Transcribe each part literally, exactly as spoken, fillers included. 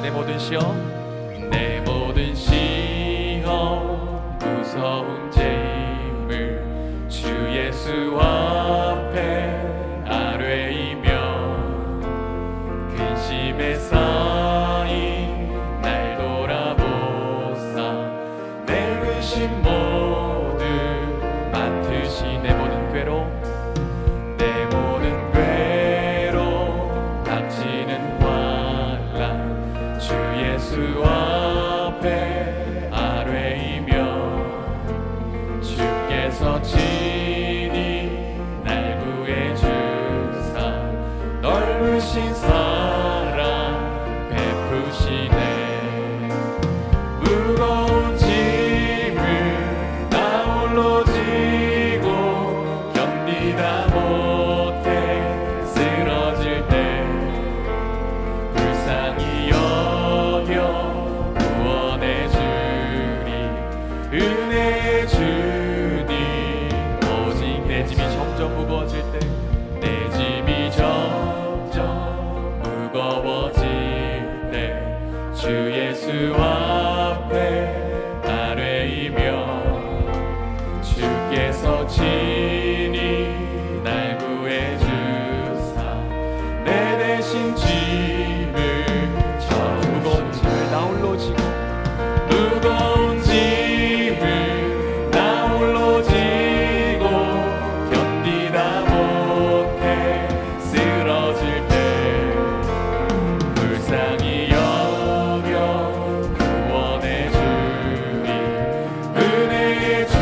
내 모든 시험 내 모든 시험 무서운 재임을 주 예수 앞에 아뢰이며 근심에 쌓인 날 돌아보사 내 근심 모두 맡으시 내 모든 괴로움 주 앞에 아뢰이며 주께서 친히 날 구해주사 넓으신 사랑 베푸시네 무거운 짐을 나 홀로 지고 견디다 못해 쓰러질 때 불쌍히 은혜의 주님 오직 내 짐이 점점 무거워질 때 내 짐이 점점 무거워질 때 주 예수 앞에 아뢰이며 주께서 친히 날 구해주사 내 대신 짐을 저 무거운 짐을 나 홀로 지고 무거운 짐 무거운 짐을 나 홀로 지고 견디다 못해 쓰러질 때 불쌍히 여겨 구원해 주님 은혜의 주님 오직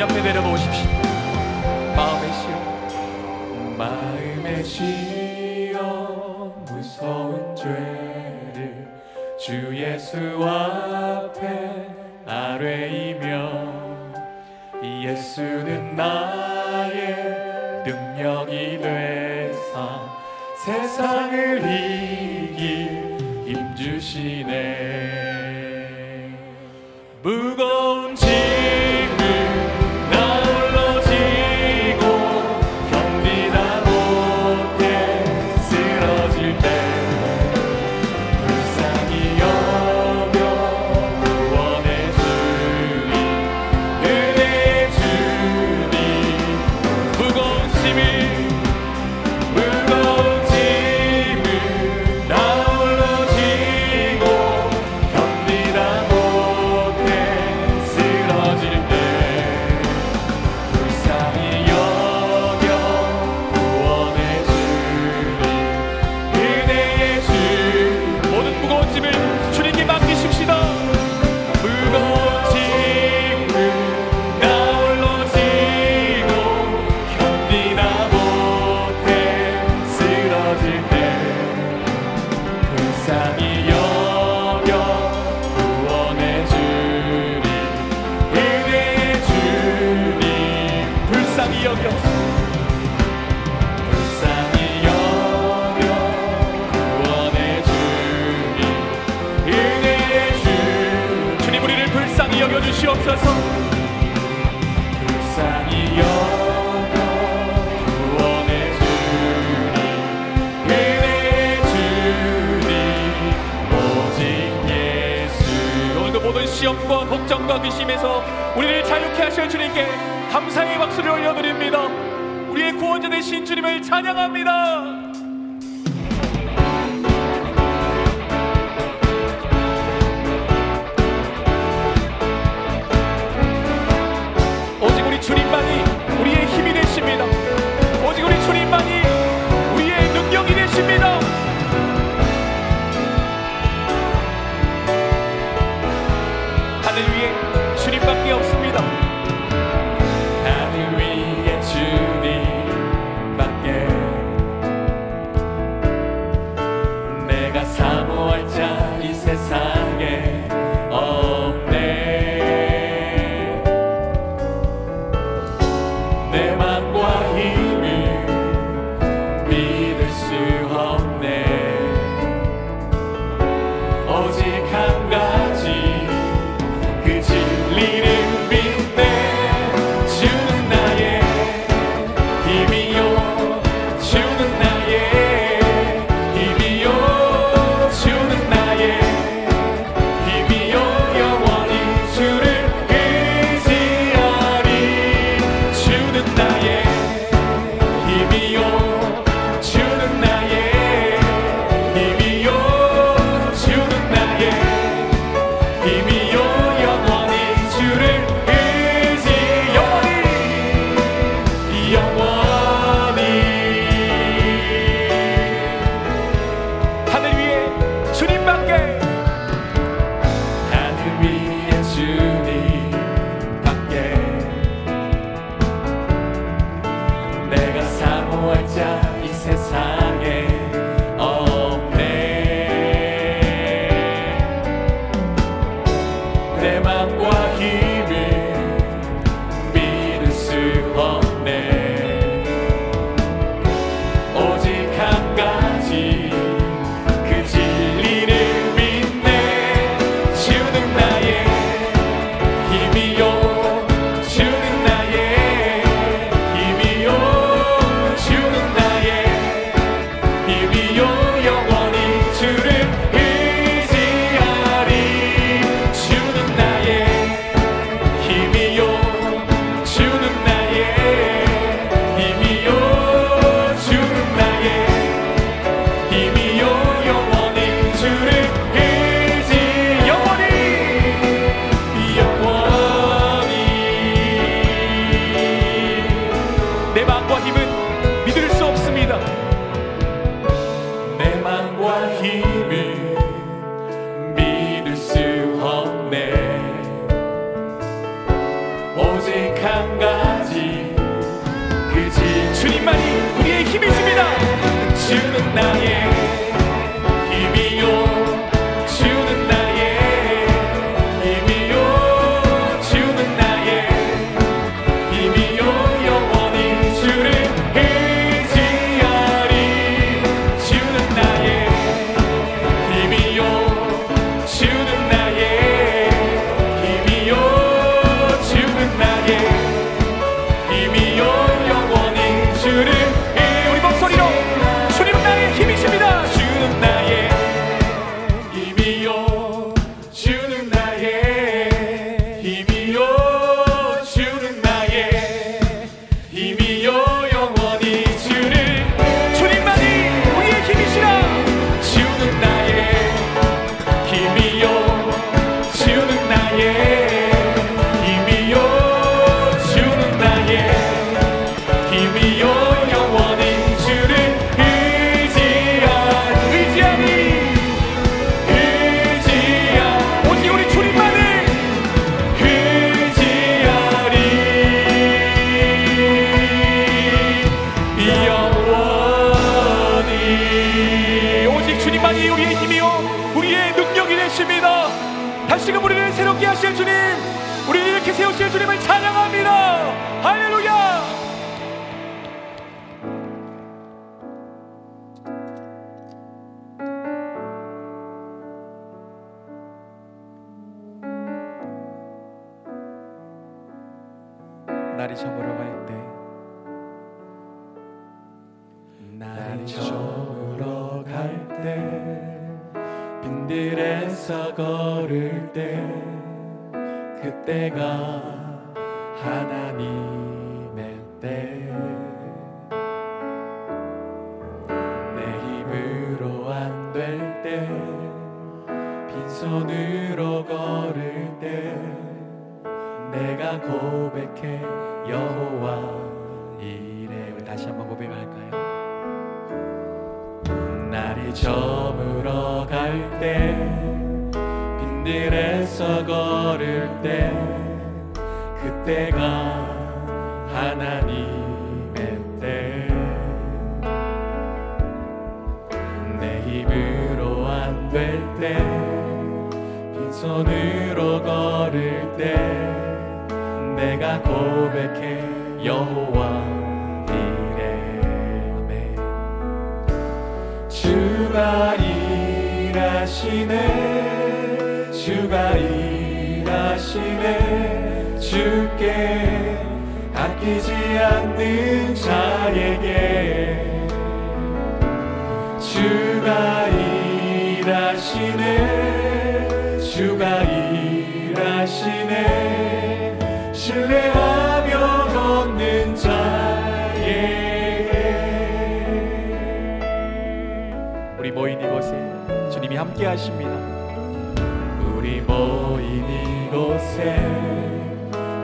앞에 내려놓으십시오. 마음의 시험 마음의 시험 무서운 죄를 주 예수 앞에 아뢰이며 예수는 나의 능력이 되사 세상을 이길 힘주시네 무거운 짐 여겨주시옵소서 불쌍히 여겨 구원해 주님 은혜의 주님 오직 예수 오늘도 모든 시험과 걱정과 근심에서 우리를 자유케 하실 주님께 감사의 박수를 올려드립니다. 우리의 구원자 되신 주님을 찬양합니다. 주님만이 우리의 힘이 되십니다. 오직 우리 주님만이 우리의 능력이 되십니다. 하늘 위에 주님밖에 없습니다. 하늘 위에 주님밖에 내가 사모할 자 이 세상에 없네. 내 맘과 힘을 믿을 수 없네. 오직 한 가지 그 진리를 믿네. 주는 나의 힘이요 주는 나의 힘이요 주는 나의 힘이요 영원히 주를 의지하리. 주는 나의 힘이요 주는 나의 힘이요 주는 나의 힘이요 영원히 주를 의지하리. 영원히 하늘 위에 주님밖에 하늘 위에 주님밖에 내가 사모할 자 이 세상에 없네. 내 맘과 힘을 믿을 수 없네. 오직 한 가지 그 진리를 믿네. 주는 나의 힘이요 주는 나의 힘이요 주는 나의 힘이요 영원히 주를 의지하리. 주는 나의 힘이요 주는 나의 힘이요 주는 나의 힘이요 영원히 주를 의지. 영원히 영원히 내 마음과 힘은 믿을 수 없습니다. 내 맘과 힘을 믿을 수 없네. 오직 한 가지 그지 주님만이 우리의 힘이십니다. 주는 나의 힘이요 주는 나의 힘이요 주는 나의 힘이요 영원히 주를 의지하리. 주는 나의 힘이요 주는 나의 힘이요 주는 나의 힘이요 영원히 주를 예, 우리 목소리로 주님은 나의 힘이십니다. 주는 나의 힘이요 주는 나의 힘이요 주는 나의 힘이요 영원히 주를 주님만이 우리의 힘이시라. 주는 나의 힘이요 주는 나의 힘이요 주는 나의 힘이요 영원히 주를 의지한 의지하니 의지한 오직 우리 주님만을 의지하리. 영원히 오직 주님만이 우리의 힘이요 우리의 능력이 되십니다. 다시금 우리를 새롭게 하실 주님, 우리를 이렇게 세우실 주님을 찬양합니다. 할렐루야. 날이 저물어 갈 때 날이 저물어 갈 때 빈들에서 걸을 때 그때가 하나님의 때. 내 힘으로 안 될 때 빈손으로 걸을 때 내가 고백해 여호와 이래. 우리 다시 한번 고백할까요? 날이 저물어 갈 때 빈들에서 걸 걸을 때 그때가 하나님의 때. 내 힘으로 안 될 때 빈손으로 걸을 때 내가 고백해 여호와 주가 일하시네 주가 일하시네 주께 아끼지 않는 자에게 주가 일하시네 주가 일하시네 신뢰하며 걷는 자에게 모인 이곳에 주님이 함께 하십니다. 우리 모인 이곳에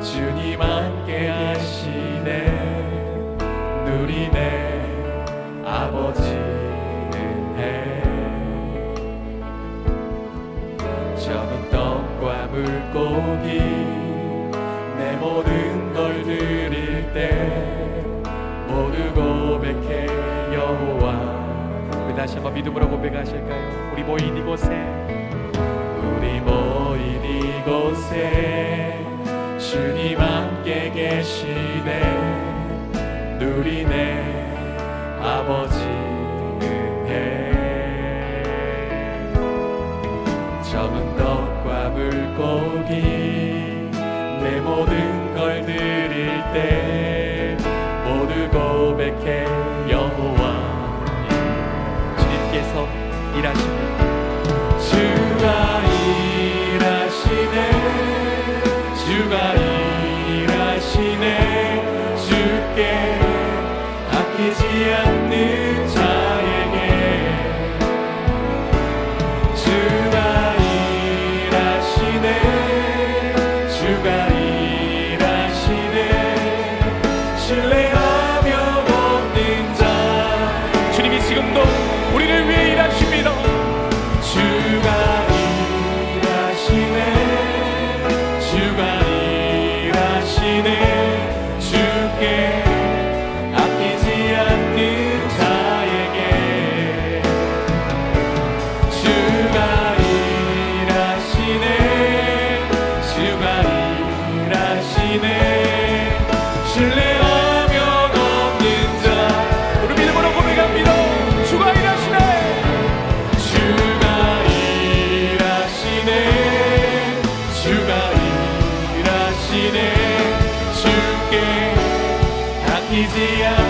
주님 함께 하시네 누리네 아버지의 해. 적은 떡과 물고기 내 모든 걸 드릴 때 모두 고백해 여호와. 다시 한번 믿음으로 고백하실까요? 우리 모인 이곳에 우리 모인 이곳에 주님 함께 계시네 누리네 아버지 은혜. 적은 떡과 물고기 내 모든 걸 드릴 때 모두 고백해 여호와 일하십니다. 주가 일하시네 주가 일하시네 주께 아끼지 않는 자에게 주가 일하시네 주가 일하시네 신뢰하며 걷는 자. 주님이 지금도 우리를 위해 일하십니다. 주가 일하시네 주가 일하시네 주께 아끼지 않는 자에게 주가 일하시네 주가 일하시네 신뢰 이제야